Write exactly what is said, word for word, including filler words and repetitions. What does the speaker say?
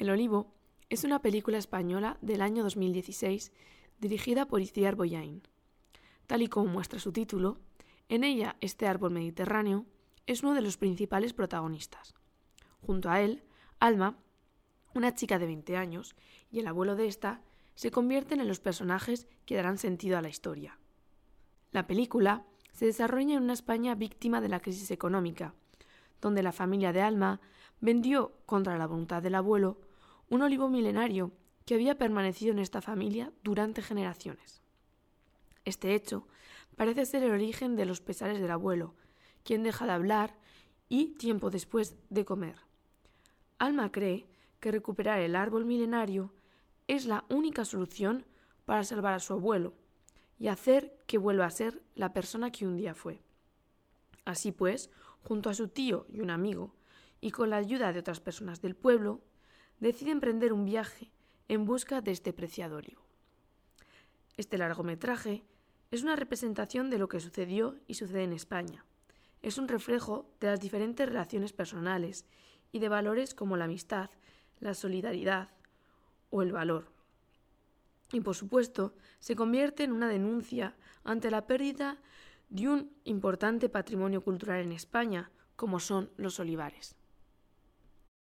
El olivo es una película española del año dos mil dieciséis dirigida por Icíar Bollaín. Tal y como muestra su título, en ella este árbol mediterráneo es uno de los principales protagonistas. Junto a él, Alma, una chica de veinte años, y el abuelo de esta se convierten en los personajes que darán sentido a la historia. La película se desarrolla en una España víctima de la crisis económica, donde la familia de Alma vendió, contra la voluntad del abuelo, un olivo milenario que había permanecido en esta familia durante generaciones. Este hecho parece ser el origen de los pesares del abuelo, quien deja de hablar y, tiempo después, de comer. Alma cree que recuperar el árbol milenario es la única solución para salvar a su abuelo y hacer que vuelva a ser la persona que un día fue. Así pues, junto a su tío y un amigo, y con la ayuda de otras personas del pueblo, decide emprender un viaje en busca de este preciado olivo. Este largometraje es una representación de lo que sucedió y sucede en España. Es un reflejo de las diferentes relaciones personales y de valores como la amistad, la solidaridad o el valor. Y por supuesto, se convierte en una denuncia ante la pérdida de un importante patrimonio cultural en España, como son los olivares.